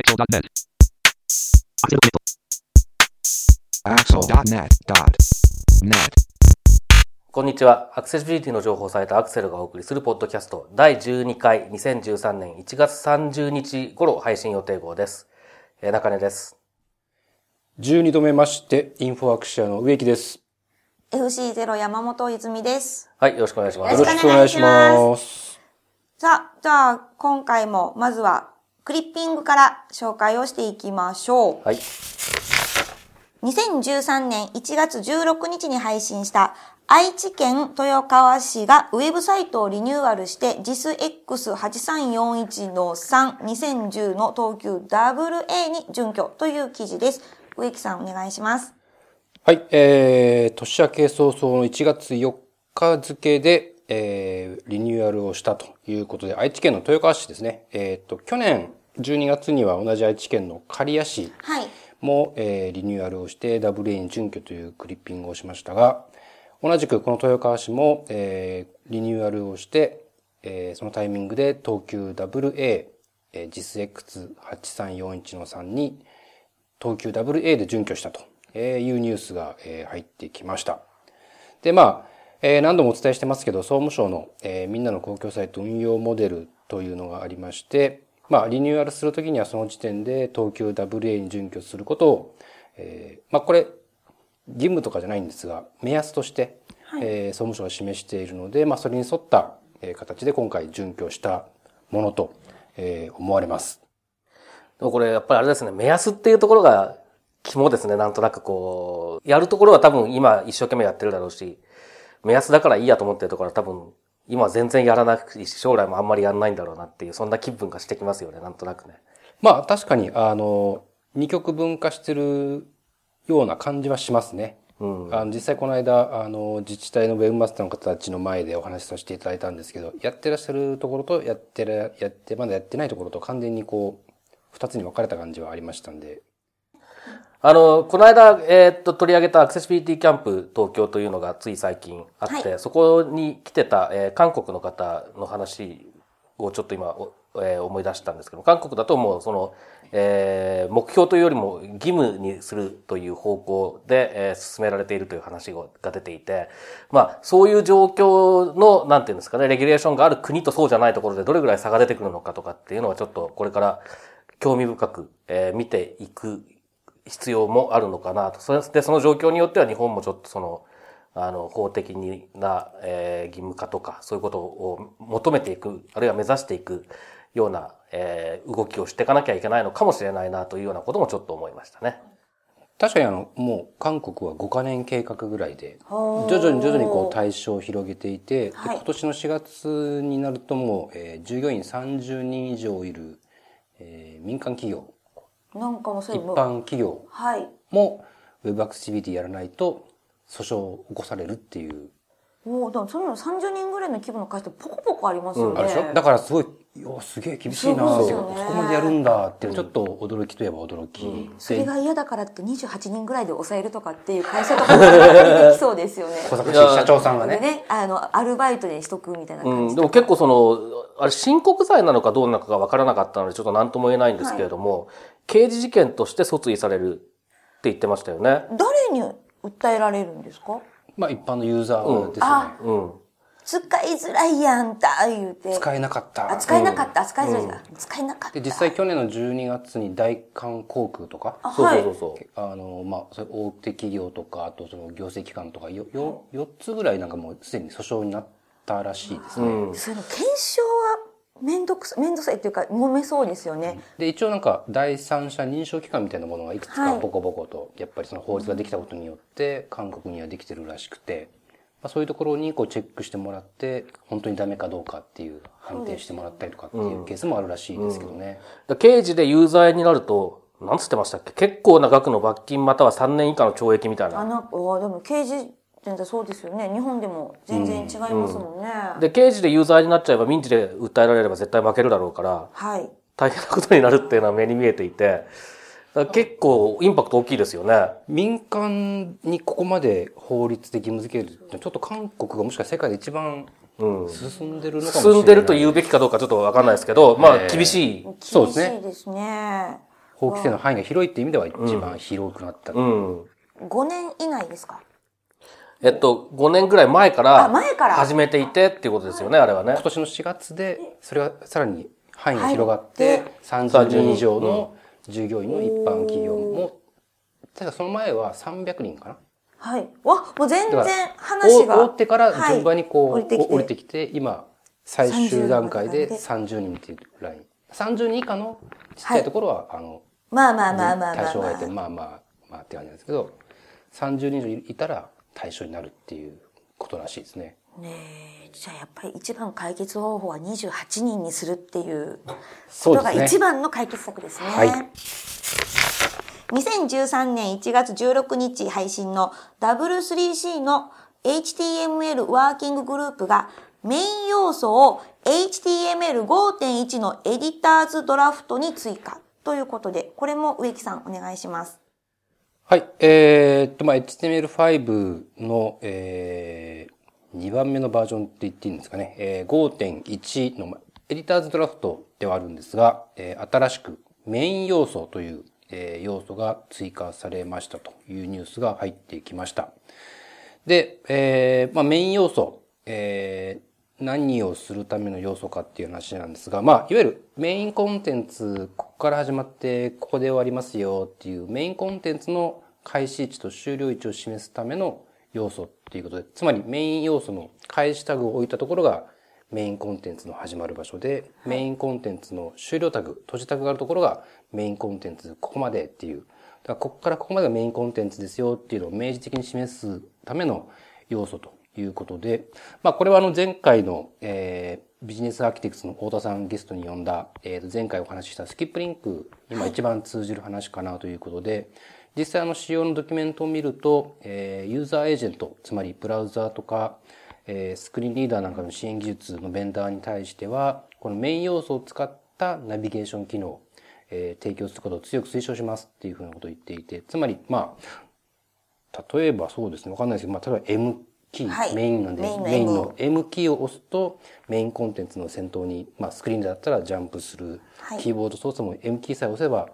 Axel.net. Axel.net. こんにちは。アクセシビリティの情報サイトアクセルがお送りするポッドキャスト第12回2013年1月30日頃配信予定号です。中根です。12度目まして、インフォアクシアの植木です。FC0 山本泉です。はい、よろしくお願いします。よろしくお願いします。さあ、じゃあ今回もまずはクリッピングから紹介をしていきましょう。はい。2013年1月16日に配信した愛知県豊川市がウェブサイトをリニューアルして JIS X 8341-3 2010の等級 WA に準拠という記事です。植木さんお願いします。はい、年明け早々の1月4日付で、リニューアルをしたということで、愛知県の豊川市ですね。去年12月には同じ愛知県の刈谷市も、リニューアルをして WA に準拠というクリッピングをしましたが、同じくこの豊川市も、リニューアルをして、そのタイミングで等級 WA、JIS X8341-3 に等級 WA で準拠したと。いうニュースが入ってきました。で、まあ、何度もお伝えしてますけど、総務省のみんなの公共サイト運用モデルというのがありまして、まあ、リニューアルするときにはその時点で等級 WA に準拠することを、まあ、これ、義務とかじゃないんですが、目安として、総務省が示しているので、まあ、それに沿った形で今回準拠したものと思われます。でもこれ、やっぱりあれですね、目安っていうところが、肝ですね。なんとなくこう、やるところは多分今一生懸命やってるだろうし、目安だからいいやと思ってるところは多分今全然やらなくて、将来もあんまりやらないんだろうなっていう、そんな気分がしてきますよね。なんとなくね。まあ確かに、二極分化してるような感じはしますね。うん、実際この間、自治体のウェブマスターの方たちの前でお話しさせていただいたんですけど、やってらっしゃるところと、まだやってないところと完全にこう、二つに分かれた感じはありましたんで、この間、取り上げたアクセシビリティキャンプ東京というのがつい最近あって、そこに来てた、韓国の方の話をちょっと今、思い出したんですけど、韓国だともうその、目標というよりも義務にするという方向で、進められているという話が出ていて、まあ、そういう状況の、なんていうんですかね、レギュレーションがある国とそうじゃないところでどれぐらい差が出てくるのかとかっていうのはちょっとこれから興味深く、見ていく必要もあるのかなと。で、その状況によっては日本もちょっとその、法的な、義務化とか、そういうことを求めていく、あるいは目指していくような、動きをしていかなきゃいけないのかもしれないなというようなこともちょっと思いましたね。確かにもう韓国は5カ年計画ぐらいで、徐々にこう対象を広げていて、で今年の4月になるともう、従業員30人以上いる、民間企業、なんかもそういう一般企業もウェブアクセシビリティやらないと訴訟を起こされるっていう。もうでもそれの30人ぐらいの規模の会社ポコポコありますよね。うん、あるでしょ。だからすごいすげえ厳しいなぁ、そこまでやるんだっていう、ちょっと驚きといえば驚き、それが嫌だからって28人ぐらいで抑えるとかっていう会社とかもできそうですよね。小坂市社長さんがね、アルバイトでしとくみたいな感じ、でも結構そのあれ申告罪なのかどうなのかが分からなかったのでちょっと何とも言えないんですけれども、刑事事件として訴追されるって言ってましたよね。誰に訴えられるんですか？まあ一般のユーザーですよね。使いづらいやんた、言うて。使えなかった。で、実際去年の12月に大韓航空とか、まあ、大手企業とか、あとその行政機関とか、4つぐらいなんかもうすでに訴訟になったらしいですね。その検証はめんどくさいっていうか、揉めそうですよね。で、一応なんか第三者認証機関みたいなものがいくつかボコボコと、やっぱりその法律ができたことによって、韓国にはできてるらしくて、そういうところにこうチェックしてもらって、本当にダメかどうかっていう判定してもらったりとかっていうケースもあるらしいですけどね。刑事で有罪になると、なんつってましたっけ？結構な額の罰金または3年以下の懲役みたいな。でも刑事全然そうですよね。日本でも全然違いますもんね。で、刑事で有罪になっちゃえば民事で訴えられれば絶対負けるだろうから、大変なことになるっていうのは目に見えていて、結構インパクト大きいですよね。民間にここまで法律で義務付ける、ちょっと韓国がもしかしたら世界で一番進んでるのかもしれない。進んでると言うべきかどうかちょっとわかんないですけど、まあ厳しい。そうですね。厳しいですね。法規制の範囲が広いっていう意味では一番広くなった、うんうん、5年以内ですか？5年くらい前から始めていてっていうことですよね、あれはね。今年の4月で、それがさらに範囲が広がって、30人以上の従業員の一般企業も、ただその前は300人かな。はい。わ、もう全然話が。終わってから順番にこう、はい、降りてきて、今、最終段階で30人っていうライン。30人以下のちっちゃいところは、はい、まあ対象がいて、まあって感じなんですけど、30人以上いたら、対象になるっていうことらしいですね。ねえ、じゃあやっぱり一番解決方法は28人にするっていうことが一番の解決策ですね。はい、2013年1月16日配信の W3C の HTML ワーキンググループがメイン要素を HTML5.1 のエディターズドラフトに追加ということで、これも植木さんお願いします。はい。HTML5 の、2番目のバージョンって言っていいんですかね。5.1 のエディターズドラフトではあるんですが、新しくメイン要素という、要素が追加されましたというニュースが入ってきました。で、メイン要素、何をするための要素かっていう話なんですが、いわゆるメインコンテンツ、ここから始まって、ここで終わりますよっていうメインコンテンツの開始位置と終了位置を示すための要素っていうことで、つまりメイン要素の開始タグを置いたところがメインコンテンツの始まる場所で、メインコンテンツの終了タグ、閉じタグがあるところがメインコンテンツ、ここまでっていう、だからここからここまでがメインコンテンツですよっていうのを明示的に示すための要素と。いうことで、これは前回の、ビジネスアーキテクツの太田さんゲストに呼んだ、前回お話ししたスキップリンク、今一番通じる話かなということで、実際使用のドキュメントを見ると、ユーザーエージェント、つまりブラウザーとか、スクリーンリーダーなんかの支援技術のベンダーに対しては、このメイン要素を使ったナビゲーション機能、提供することを強く推奨しますっていうふうなことを言っていて、つまり、例えばそうですね、わかんないですけど、例えば Mキー、はい、メインなんで、メインの M キーを押すと、メインコンテンツの先頭に、スクリーンだったらジャンプする、はい、キーボード操作も M キーさえ押せば、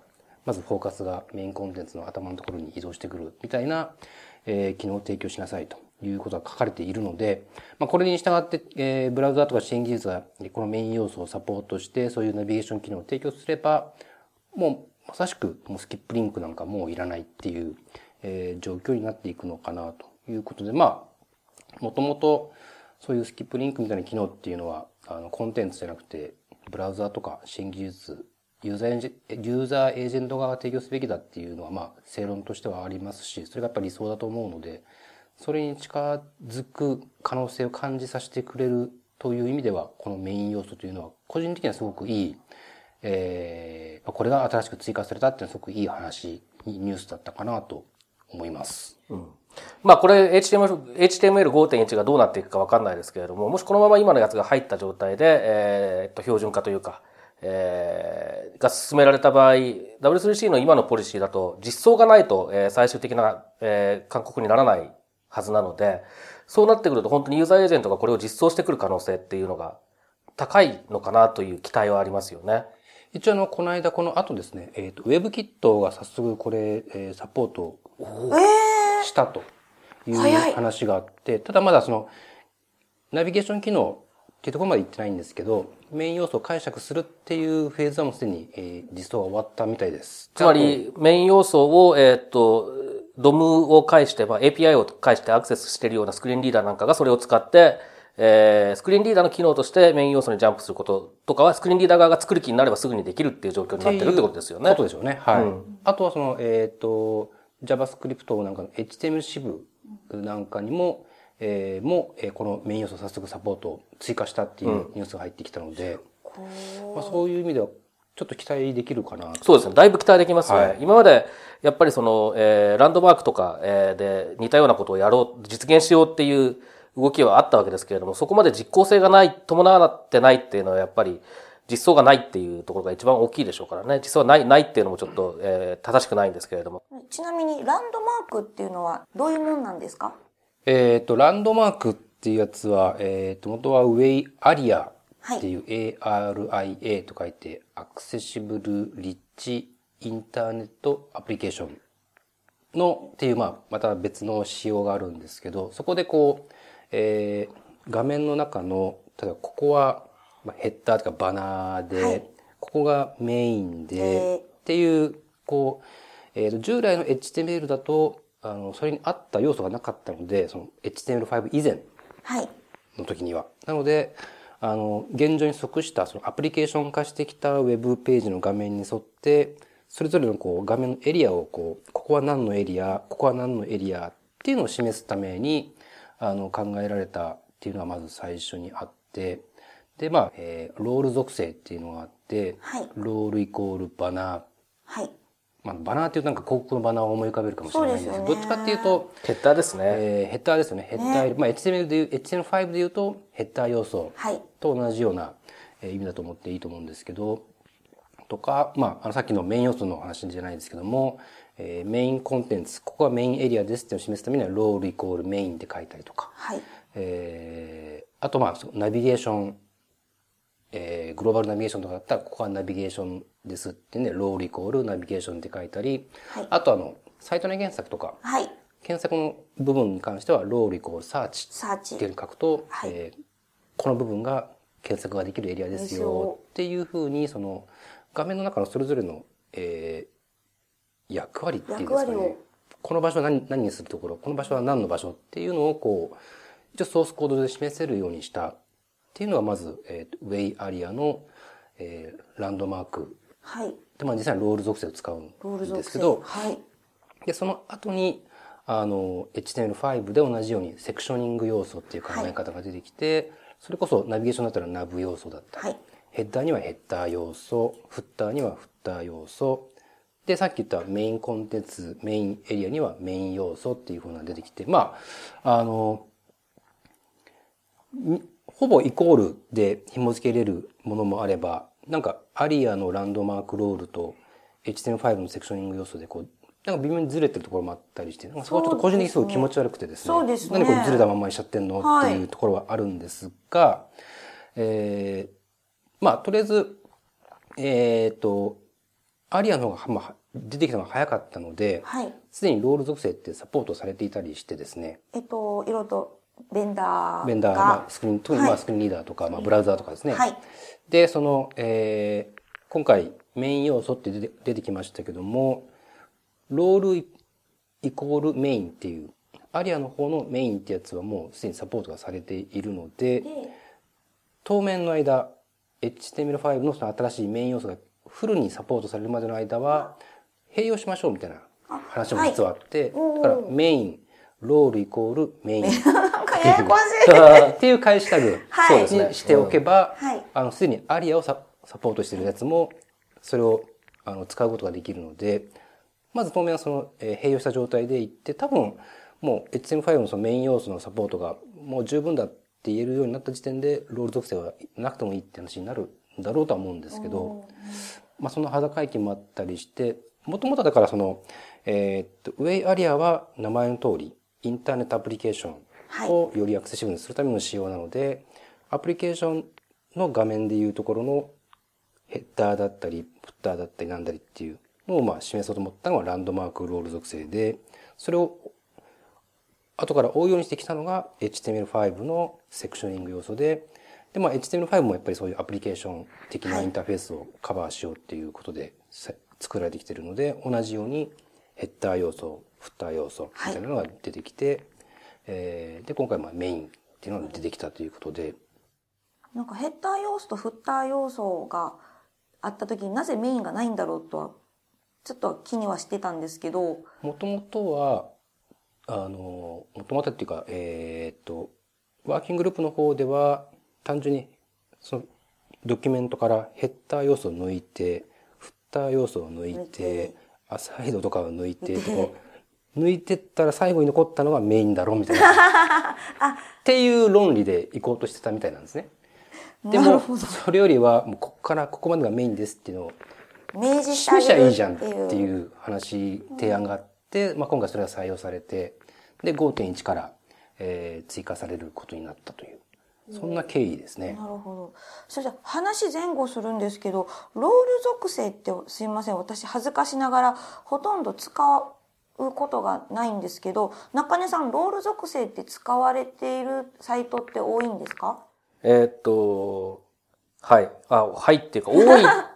まずフォーカスがメインコンテンツの頭のところに移動してくる、みたいな、機能を提供しなさいということが書かれているので、これに従って、ブラウザとか支援技術がこのメイン要素をサポートして、そういうナビゲーション機能を提供すれば、もう、まさしく、スキップリンクなんかもういらないっていう、状況になっていくのかな、ということで、もともとそういうスキップリンクみたいな機能っていうのはコンテンツじゃなくてブラウザーとか新技術ユーザーエージェントが提供すべきだっていうのは正論としてはありますし、それがやっぱり理想だと思うので、それに近づく可能性を感じさせてくれるという意味では、このメイン要素というのは個人的にはすごくいい、これが新しく追加されたっていうのはすごくいい話、ニュースだったかなと思います。うん。これ HTML5.1 がどうなっていくかわかんないですけれども、もしこのまま今のやつが入った状態で、標準化というか、が進められた場合、W3C の今のポリシーだと実装がないと、最終的な、勧告にならないはずなので、そうなってくると本当にユーザーエージェントがこれを実装してくる可能性っていうのが高いのかなという期待はありますよね。一応この間この後ですね、WebKit が早速これ、サポートをしたという話があって、ただまだナビゲーション機能っていうところまで行ってないんですけど、メイン要素を解釈するっていうフェーズはもうすでに、実装が終わったみたいです。つまり、メイン要素を、DOM を介して、API を介してアクセスしているようなスクリーンリーダーなんかがそれを使って、スクリーンリーダーの機能としてメイン要素にジャンプすることとかは、スクリーンリーダー側が作る気になればすぐにできるっていう状況になってるってことですよね。そうでしょうね。はい。うん、あとはJavaScript なんかの HTML 支部なんかにも、このメイン要素を早速サポートを追加したっていうニュースが入ってきたので、そういう意味ではちょっと期待できるかな。そうですね。だいぶ期待できますね。はい、今までやっぱりランドマークとかで似たようなことをやろう、実現しようっていう動きはあったわけですけれども、そこまで実効性がない、伴ってないっていうのはやっぱり実装がないっていうところが一番大きいでしょうからね。実装はないっていうのもちょっと、正しくないんですけれども。ちなみにランドマークっていうのはどういうもんなんですか？ランドマークっていうやつは、元はARIAっていう、ARIA と書いて、アクセシブルリッチインターネットアプリケーションのっていう、また別の仕様があるんですけど、そこでこう、画面の中の、例えばここはヘッダーとかバナーで、はい、ここがメインで、っていう、こう、従来の HTML だと、それに合った要素がなかったので、その HTML5 以前の時には。はい、なので、現状に即した、そのアプリケーション化してきたウェブページの画面に沿って、それぞれのこう画面のエリアをこう、ここは何のエリア、ここは何のエリアっていうのを示すために、考えられたっていうのはまず最初にあって、で、ロール属性っていうのがあって、はい、ロールイコールバナー。はい。バナーっていうとなんか広告のバナーを思い浮かべるかもしれないんですけど、どっちかっていうと、ヘッダーですね。ヘッダーですよね。ヘッダー、HTML5 でいうと、ヘッダー要素と同じような意味だと思っていいと思うんですけど、とか、さっきのメイン要素の話じゃないですけども、メインコンテンツ、ここはメインエリアですっていうのを示すためには、ロールイコールメインって書いたりとか、はい、あとナビゲーション、グローバルナビゲーションとかだったら、ここはナビゲーションですってね、ロールイコールナビゲーションって書いたり、はい、あとサイト内検索とか、はい、検索の部分に関しては、ロールイコールサーチっていうのを書くと、はい、この部分が検索ができるエリアですよっていうふうに、画面の中のそれぞれの、役割っていうんですかね。この場所は 何にするところ、この場所は何の場所っていうのをこう、一応ソースコードで示せるようにしたっていうのがまず、ウェイアリアの、ランドマーク。はい。で、実際にロール属性を使うんですけど、はい。で、その後に、HTML5 で同じようにセクショニング要素っていう考え方が出てきて、はい、それこそナビゲーションだったらナブ要素だったり。はい。ヘッダーにはヘッダー要素、フッターにはフッター要素。で、さっき言ったメインコンテンツ、メインエリアにはメイン要素っていう風なのが出てきて、ほぼイコールで紐付けれるものもあれば、なんかARIAのランドマークロールと HTML5 のセクショニング要素でこう、なんか微妙にずれてるところもあったりして、なんかそこはちょっと個人的にすごい気持ち悪くてですね。そうですね。何これずれたままにしちゃってんの、はい、っていうところはあるんですが、とりあえず、アリアの方が出てきたのが早かったので、すでにロール属性ってサポートされていたりしてですね。いろいろとベンダー、特にスクリーンリーダーとか、ブラウザーとかですね。はい、で、今回メイン要素って出てきましたけども、ロールイコールメインっていう、アリアの方のメインってやつはもうすでにサポートがされているので、当面の間、HTML5 のその新しいメイン要素がフルにサポートされるまでの間は併用しましょうみたいな話も実はあって、はい、だからメイン、ロールイコールメインややこしいっていう返しタグにしておけば、はい、すでにアリアをサポートしているやつもそれを使うことができるので、まず当面はその併用した状態でいって、多分もう HTML5 のそのメイン要素のサポートがもう十分だって言えるようになった時点でロール属性はなくてもいいって話になるんだろうとは思うんですけど、その肌回帰もあったりして、もともとだからウェイアリアは名前の通りインターネットアプリケーションをよりアクセシブルにするための仕様なので、はい、アプリケーションの画面でいうところのヘッダーだったりフッターだったりなんだりっていうのを示そうと思ったのがランドマークロール属性で、それを後から応用にしてきたのが HTML5 のセクショニング要素で、HTML5 もやっぱりそういうアプリケーション的なインターフェースをカバーしようっていうことで作られてきているので、同じようにヘッダー要素、フッター要素みたいなのが出てきて、はい、で、今回メインっていうのが出てきたということで。なんかヘッダー要素とフッター要素があった時になぜメインがないんだろうとは、ちょっと気にはしてたんですけど。もともとっていうか、ワーキンググループの方では、単純に、その、ドキュメントからヘッダー要素を抜いて、フッター要素を抜いて、アサイドとかを抜いて、抜いてったら最後に残ったのがメインだろ、みたいな。っていう論理で行こうとしてたみたいなんですね。でも、それよりは、もうここからここまでがメインですっていうのを、明示したらいいじゃんっていう話、提案があって、で、今回それが採用されて、で、5.1 から、追加されることになったというそんな経緯ですね。なるほど。それじゃ話前後するんですけど、ロール属性ってすいません、私恥ずかしながらほとんど使うことがないんですけど、中根さんロール属性って使われているサイトって多いんですか？はい。はいっていうか、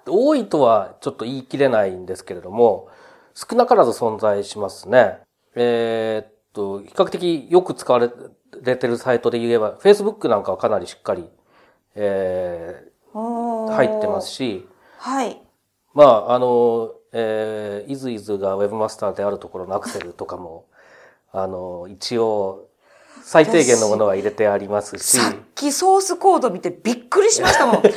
多いとはちょっと言い切れないんですけれども、少なからず存在しますね。比較的よく使われてるサイトで言えば、Facebook なんかはかなりしっかり、入ってますし、はい。まあ、イズイズがウェブマスターであるところのアクセルとかも、一応、最低限のものは入れてありますし。さっきソースコード見てびっくりしましたもん。入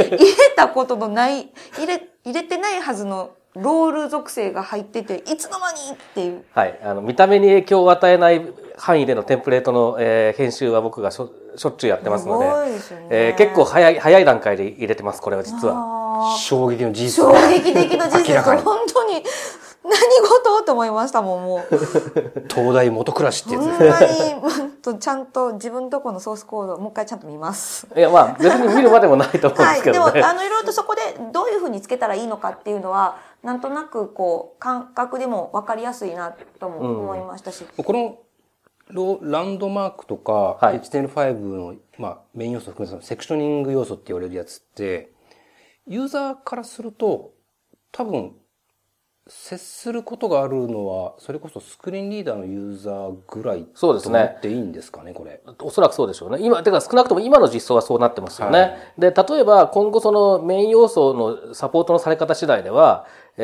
れてないはずのロール属性が入ってて、いつの間にっていう。はい。見た目に影響を与えない範囲でのテンプレートの、編集は僕がしょっちゅうやってますので。すごいですよね。結構早い段階で入れてます、これは実は。衝撃の事実。衝撃的な事実です。本当に。何事と思いましたもん、もう。東大元暮らしってやつですね。ほんまに、ちゃんと自分とこのソースコードをもう一回ちゃんと見ます。いや、まあ、別に見るまでもないと思うんですけどね。はい、でも、いろいろとそこでどういうふうにつけたらいいのかっていうのは、なんとなく、こう、感覚でも分かりやすいなとも思いましたし。この、ランドマークとか、はい、HTML5 の、まあ、メイン要素を含めたセクショニング要素って言われるやつって、ユーザーからすると、多分、接することがあるのは、それこそスクリーンリーダーのユーザーぐらいと思っていいんですかね、これ。おそらくそうでしょうね。てか少なくとも今の実装はそうなってますよね。はい、で、例えば今後そのメイン要素のサポートのされ方次第では、サフ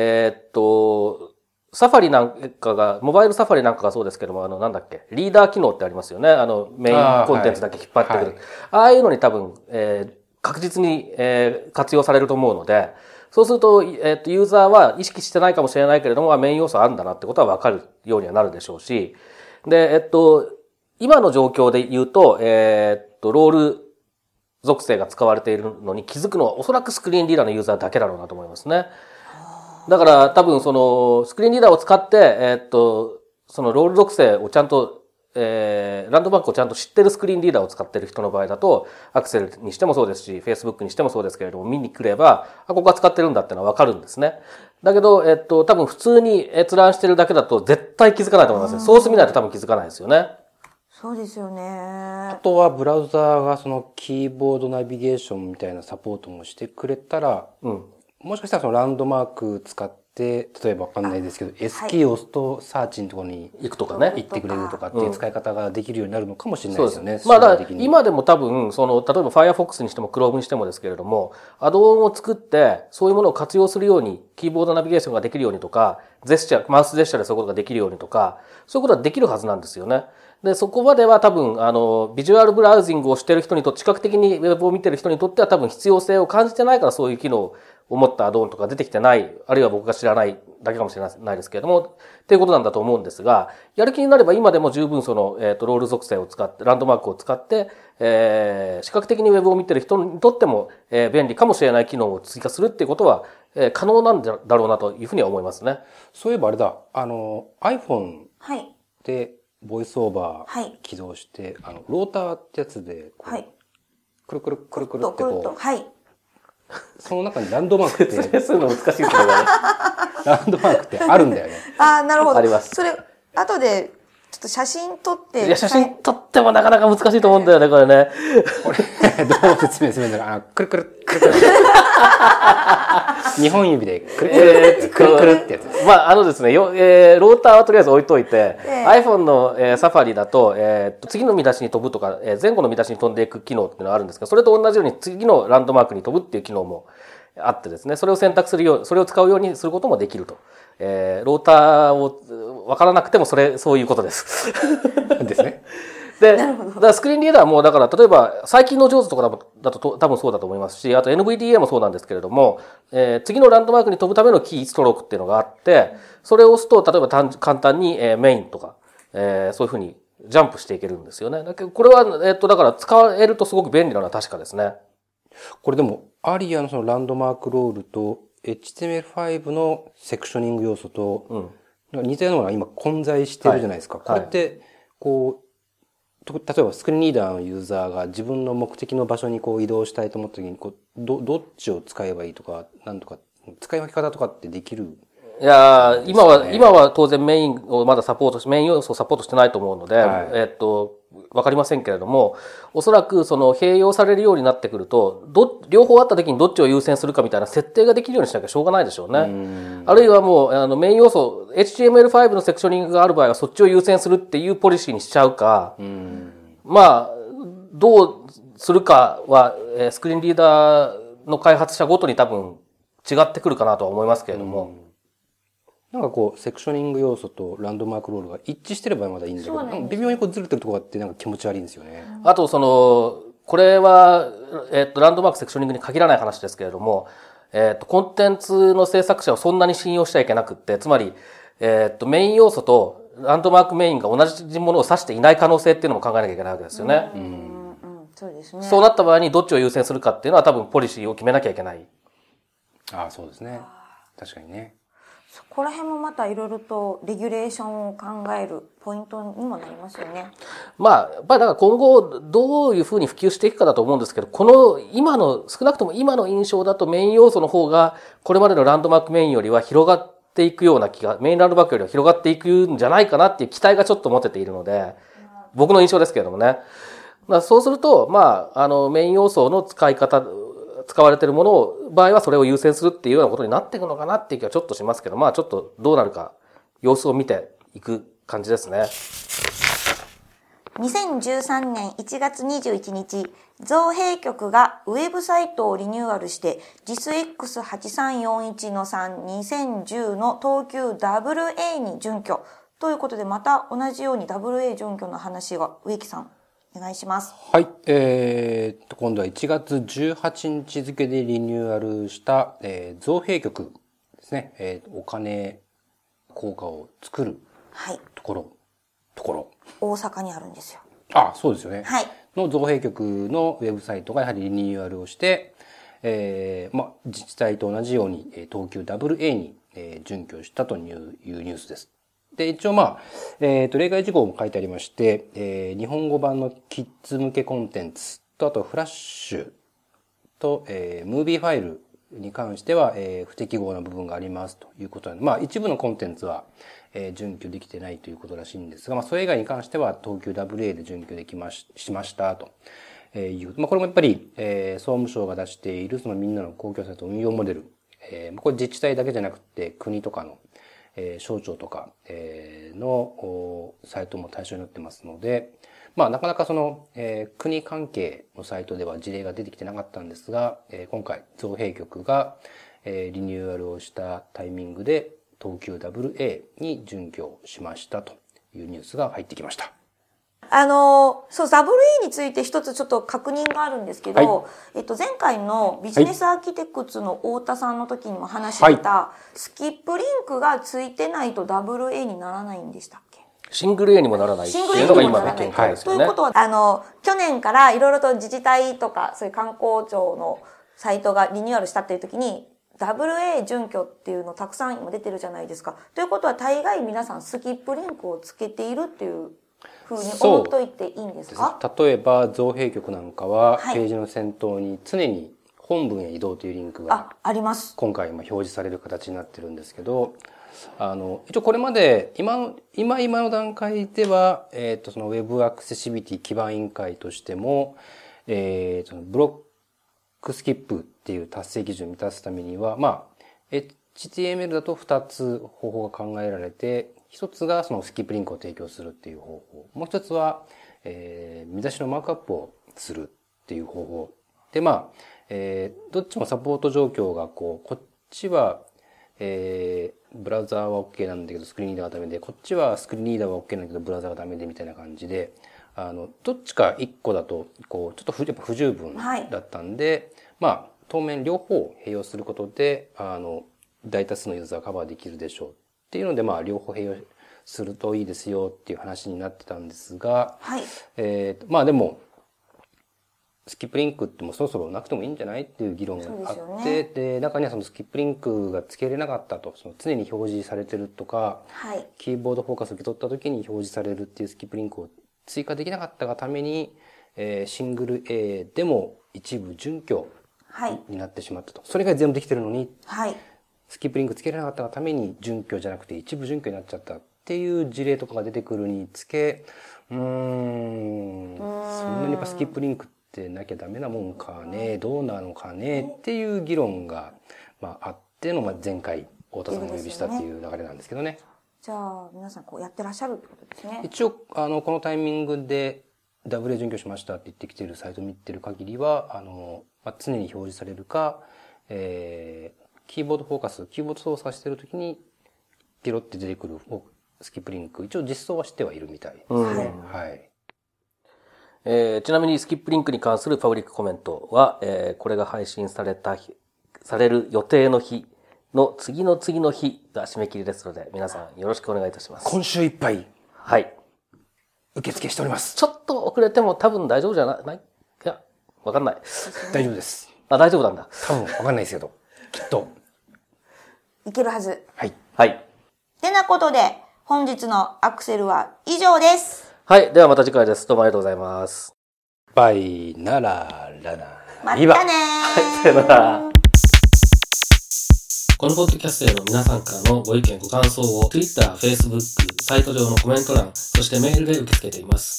ァリなんかが、モバイルサファリなんかがそうですけども、リーダー機能ってありますよね。メインコンテンツだけ引っ張ってくる。はいはい、ああいうのに多分、確実に、活用されると思うので、そうすると、ユーザーは意識してないかもしれないけれども、メイン要素あるんだなってことは分かるようにはなるでしょうし、で、今の状況で言うと、ロール属性が使われているのに気づくのはおそらくスクリーンリーダーのユーザーだけだろうなと思いますね。だから多分その、スクリーンリーダーを使って、そのロール属性をちゃんとランドマークをちゃんと知ってるスクリーンリーダーを使ってる人の場合だと、アクセルにしてもそうですし、Facebook にしてもそうですけれども、見に来れば、ここは使ってるんだってのはわかるんですね。だけど、多分普通に閲覧してるだけだと絶対気づかないと思いますね。ソース見ないと多分気づかないですよね。そうですよね。あとはブラウザーがそのキーボードナビゲーションみたいなサポートもしてくれたら、うん、もしかしたらそのランドマーク使って、で、例えばわかんないですけど、S キーを押すとサーチのところに行くとかね、行ってくれるとかっていう使い方ができるようになるのかもしれないですよね。まあだから今でも多分、例えば Firefox にしても Chrome にしてもですけれども、アドオンを作って、そういうものを活用するように、キーボードナビゲーションができるようにとか、マウスジェスチャーでそういうことができるようにとか、そういうことはできるはずなんですよね。で、そこまでは多分、ビジュアルブラウジングをしている人にとって、視覚的にウェブを見ている人にとっては多分必要性を感じてないから、そういう機能を思ったアドオンとか出てきてない、あるいは僕が知らないだけかもしれないですけれども、っていうことなんだと思うんですが、やる気になれば今でも十分その、ロール属性を使って、ランドマークを使って、視覚的にウェブを見てる人にとっても、便利かもしれない機能を追加するっていうことは、可能なんだろうなというふうには思いますね。そういえばあれだ、iPhone でボイスオーバー起動して、はい、ローターってやつで、はい、くるくるくるくるってこう、はいその中にランドマークって説明するの難しいですけどね。ランドマークってあるんだよね。ああ、なるほど。あります。それ、後で、ちょっと写真撮って。いや、写真撮ってもなかなか難しいと思うんだよね、これね。これ、どう説明するんだろう。くるくる、くるくる。2本指でくるくるくるってやつです。まあ、ですね、ローターはとりあえず置いといて、iPhone の、サファリだと、次の見出しに飛ぶとか、前後の見出しに飛んでいく機能っていうのがあるんですが、それと同じように次のランドマークに飛ぶっていう機能もあってですね、それを選択するよう、それを使うようにすることもできると。ローターを分からなくてもそういうことです。ですね。で、だからスクリーンリーダーも、だから、例えば、最近の上手とかだと多分そうだと思いますし、あと NVDA もそうなんですけれども、次のランドマークに飛ぶためのキーストロークっていうのがあって、それを押すと、例えば簡単にメインとか、そういうふうにジャンプしていけるんですよね。だけどこれは、だから使えるとすごく便利なのは確かですね。これでも、ARIA のそのランドマークロールと、HTML5 のセクショニング要素と、うん、似たようなのが今混在してるじゃないですか。はい、これって、こう、例えばスクリーンリーダーのユーザーが自分の目的の場所にこう移動したいと思った時にこう どっちを使えばいいとかなんとか使い分け方とかってできるんですかね？いや今は当然メイン要素をサポートしてないと思うので、はい、わかりませんけれども、おそらくその併用されるようになってくると、両方あった時にどっちを優先するかみたいな設定ができるようにしなきゃしょうがないでしょうね。あるいはもうメイン要素 HTML5 のセクショニングがある場合はそっちを優先するっていうポリシーにしちゃうか、まあどうするかはスクリーンリーダーの開発者ごとに多分違ってくるかなとは思いますけれども。なんかこうセクショニング要素とランドマークロールが一致してればまだいいんだけど、微妙にこうずれてるところがあってなんか気持ち悪いんですよね。あとこれはランドマークセクショニングに限らない話ですけれども、コンテンツの制作者をそんなに信用しちゃいけなくって、つまりメイン要素とランドマークメインが同じものを指していない可能性っていうのも考えなきゃいけないわけですよね。そうですね。そうなった場合にどっちを優先するかっていうのは多分ポリシーを決めなきゃいけない。ああ、そうですね。確かにね。そこら辺もまたいろいろとレギュレーションを考えるポイントにもなりますよね。まあ、やっぱりだから今後どういうふうに普及していくかだと思うんですけど、少なくとも今の印象だとメイン要素の方がこれまでのランドマークメインよりは広がっていくような気が、メインランドマークよりは広がっていくんじゃないかなっていう期待がちょっと持てているので、僕の印象ですけれどもね。そうすると、まあ、メイン要素の使われているものを、場合はそれを優先するっていうようなことになっていくのかなっていう気はちょっとしますけど、まあちょっとどうなるか様子を見ていく感じですね。2013年1月21日、造幣局がウェブサイトをリニューアルして、JIS X 8341-3 2010の東急 WA に準拠。ということで、また同じように WA 準拠の話が植木さん。お願いします。はい。今度は1月18日付でリニューアルした、造幣局ですね、お金硬貨を作るところ。大阪にあるんですよ。あ、そうですよね。はい。の造幣局のウェブサイトがやはりリニューアルをして、ま、自治体と同じように東急 WA に、準拠したというニュースです。で、一応まあ、例外事項も書いてありまして、日本語版のキッズ向けコンテンツと、あとフラッシュと、ムービーファイルに関しては、不適合な部分がありますということなので、まあ一部のコンテンツは、準拠できてないということらしいんですが、まあそれ以外に関しては東急 WA で準拠できしましたという。まあこれもやっぱり、総務省が出しているそのみんなの公共サイト運用モデル、これ自治体だけじゃなくて国とかの省庁とかのサイトも対象になってますので、まあなかなかその国関係のサイトでは事例が出てきてなかったんですが、今回造幣局がリニューアルをしたタイミングで東急 WA に準拠しましたというニュースが入ってきました。WA について一つちょっと確認があるんですけど、はい、前回のビジネスアーキテクツの太田さんの時にも話していた、はい、スキップリンクがついてないと WA にならないんでしたっけ？シングル A にもならないっていうのが今の見解ですよね。ということは、去年からいろいろと自治体とか、そういう観光庁のサイトがリニューアルしたっていう時に、WA 準拠っていうのたくさん今出てるじゃないですか。ということは大概皆さんスキップリンクをつけているっていう、風に思っといていいんですか？そうです。例えば造幣局なんかは、ページの先頭に常に本文へ移動というリンクがあります。今回表示される形になってるんですけど、一応これまで今の段階ではそのウェブアクセシビリティ基盤委員会としてもブロックスキップっていう達成基準を満たすためにはまあ HTML だと2つ方法が考えられて。一つがそのスキップリンクを提供するっていう方法。もう一つは、見出しのマークアップをするっていう方法。で、まあ、どっちもサポート状況がこっちは、ブラウザーは OK なんだけどスクリーンリーダーはダメで、こっちはスクリーンリーダーは OK なんだけどブラウザーはダメでみたいな感じで、どっちか一個だと、ちょっとやっぱ不十分だったんで、まあ、当面両方併用することで、大多数のユーザーをカバーできるでしょう。っていうので、まあ、両方併用するといいですよっていう話になってたんですが、はい。まあでも、スキップリンクってもうそろそろなくてもいいんじゃないっていう議論があって、で、中にはそのスキップリンクが付けれなかったと、その常に表示されてるとか、はい。キーボードフォーカスを受け取った時に表示されるっていうスキップリンクを追加できなかったがために、シングル A でも一部準拠になってしまったと。それ以外全部できてるのに、はい、スキップリンクつけられなかったがために準拠じゃなくて一部準拠になっちゃったっていう事例とかが出てくるにつけ、そんなにやっぱスキップリンクってなきゃダメなもんかね、どうなのかねっていう議論が、まあ、あっての、まあ、前回太田さんがお呼びしたっていう流れなんですけどね。じゃあ皆さんこうやってらっしゃるってことですね。一応このタイミングで WA 準拠しましたって言ってきているサイトを見てる限りはまあ、常に表示されるか、キーボードフォーカス、キーボード操作してるときにピロって出てくるスキップリンク、一応実装はしてはいるみたいですね。はい。ちなみにスキップリンクに関するパブリックコメントは、これが配信される予定の日の次の次の日が締め切りですので、皆さんよろしくお願いいたします。今週いっぱい。はい。受付しております。ちょっと遅れても多分大丈夫じゃない？いや、わかんない。大丈夫です。あ、大丈夫なんだ。多分わかんないですけど、きっと。いけるはず。はい。はい。てなことで、本日のアクセルは以上です。はい。ではまた次回です。どうもありがとうございます。バイなららな。またねー。はい、さよなら。このポッドキャストへの皆さんからのご意見ご感想を Twitter、Facebook、サイト上のコメント欄、そしてメールで受け付けています。